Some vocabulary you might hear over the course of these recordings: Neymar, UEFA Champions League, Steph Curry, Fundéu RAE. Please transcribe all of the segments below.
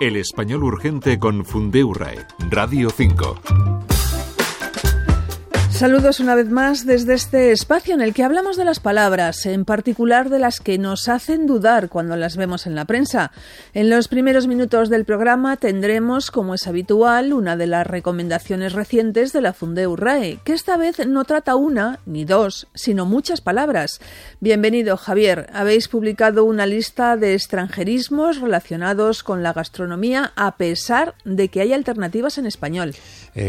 El español urgente con Fundéu RAE, Radio 5. Saludos una vez más desde este espacio en el que hablamos de las palabras, en particular de las que nos hacen dudar cuando las vemos en la prensa. En los primeros minutos del programa tendremos, como es habitual, una de las recomendaciones recientes de la Fundéu RAE, que esta vez no trata una ni dos, sino muchas palabras. Bienvenido, Javier. Habéis publicado una lista de extranjerismos relacionados con la gastronomía, a pesar de que hay alternativas en español.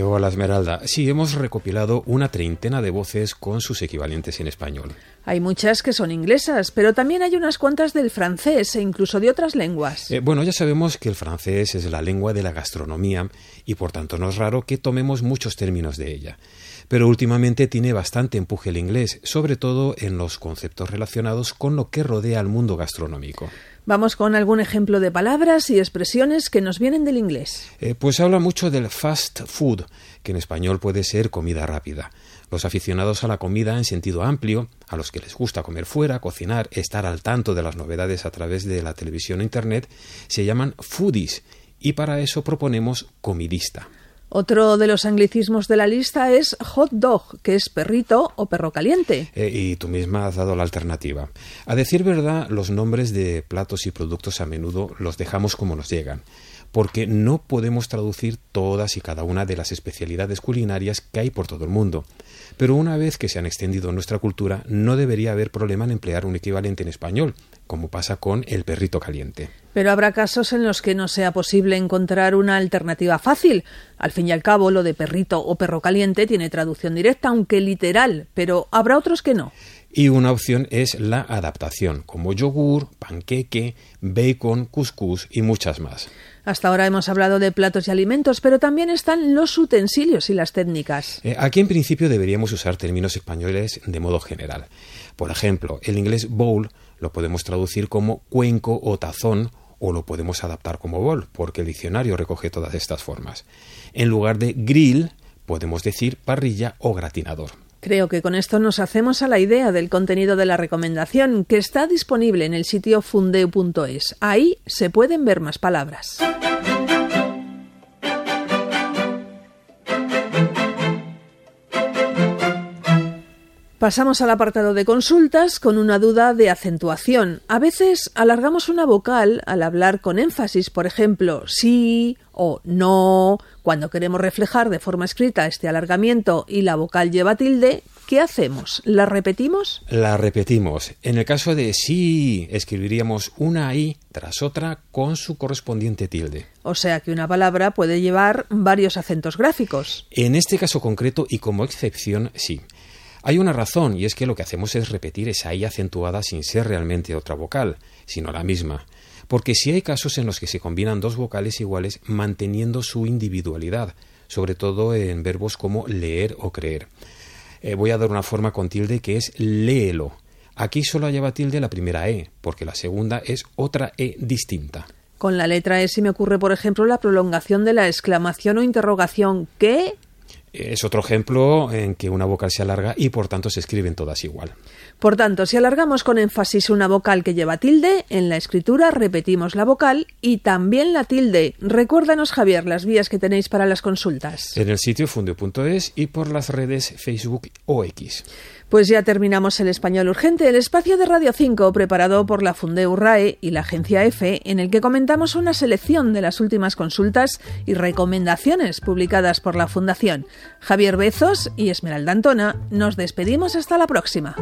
Hola, Esmeralda. Sí, hemos recopilado una treintena de voces con sus equivalentes en español. Hay muchas que son inglesas, pero también hay unas cuantas del francés e incluso de otras lenguas. Bueno, ya sabemos que el francés es la lengua de la gastronomía y por tanto no es raro que tomemos muchos términos de ella. Pero últimamente tiene bastante empuje el inglés, sobre todo en los conceptos relacionados con lo que rodea al mundo gastronómico. Vamos con algún ejemplo de palabras y expresiones que nos vienen del inglés. Pues habla mucho del fast food, que en español puede ser comida rápida. Los aficionados a la comida en sentido amplio, a los que les gusta comer fuera, cocinar, estar al tanto de las novedades a través de la televisión e internet, se llaman foodies y para eso proponemos comidista. Otro de los anglicismos de la lista es hot dog, que es perrito o perro caliente. Y tú misma has dado la alternativa. A decir verdad, los nombres de platos y productos a menudo los dejamos como nos llegan, porque no podemos traducir todas y cada una de las especialidades culinarias que hay por todo el mundo. Pero una vez que se han extendido en nuestra cultura, no debería haber problema en emplear un equivalente en español, como pasa con el perrito caliente. Pero habrá casos en los que no sea posible encontrar una alternativa fácil. Al fin y al cabo, lo de perrito o perro caliente tiene traducción directa, aunque literal, pero habrá otros que no. Y una opción es la adaptación, como yogur, panqueque, bacon, cuscús y muchas más. Hasta ahora hemos hablado de platos y alimentos, pero también están los utensilios y las técnicas. Aquí en principio deberíamos usar términos españoles de modo general. Por ejemplo, el inglés bowl lo podemos traducir como cuenco o tazón, o lo podemos adaptar como bowl, porque el diccionario recoge todas estas formas. En lugar de grill, podemos decir parrilla o gratinador. Creo que con esto nos hacemos a la idea del contenido de la recomendación, que está disponible en el sitio fundéu.es. Ahí se pueden ver más palabras. Pasamos al apartado de consultas con una duda de acentuación. A veces alargamos una vocal al hablar con énfasis, por ejemplo, sí o no. Cuando queremos reflejar de forma escrita este alargamiento y la vocal lleva tilde, ¿qué hacemos? ¿La repetimos? La repetimos. En el caso de sí, escribiríamos una i tras otra con su correspondiente tilde. O sea que una palabra puede llevar varios acentos gráficos. En este caso concreto y como excepción, sí. Hay una razón, y es que lo que hacemos es repetir esa i acentuada sin ser realmente otra vocal, sino la misma. Porque sí hay casos en los que se combinan dos vocales iguales manteniendo su individualidad, sobre todo en verbos como leer o creer. Voy a dar una forma con tilde que es léelo. Aquí solo lleva tilde la primera e, porque la segunda es otra e distinta. Con la letra e se me ocurre, por ejemplo, la prolongación de la exclamación o interrogación ¿qué? Es otro ejemplo en que una vocal se alarga y por tanto se escriben todas igual. Por tanto, si alargamos con énfasis una vocal que lleva tilde, en la escritura repetimos la vocal y también la tilde. Recuérdanos, Javier, las vías que tenéis para las consultas. En el sitio fundéu.es y por las redes Facebook o X. Pues ya terminamos el Español Urgente, el espacio de Radio 5 preparado por la Fundéu RAE y la Agencia EFE, en el que comentamos una selección de las últimas consultas y recomendaciones publicadas por la Fundación. Javier Bezos y Esmeralda Antona, nos despedimos hasta la próxima.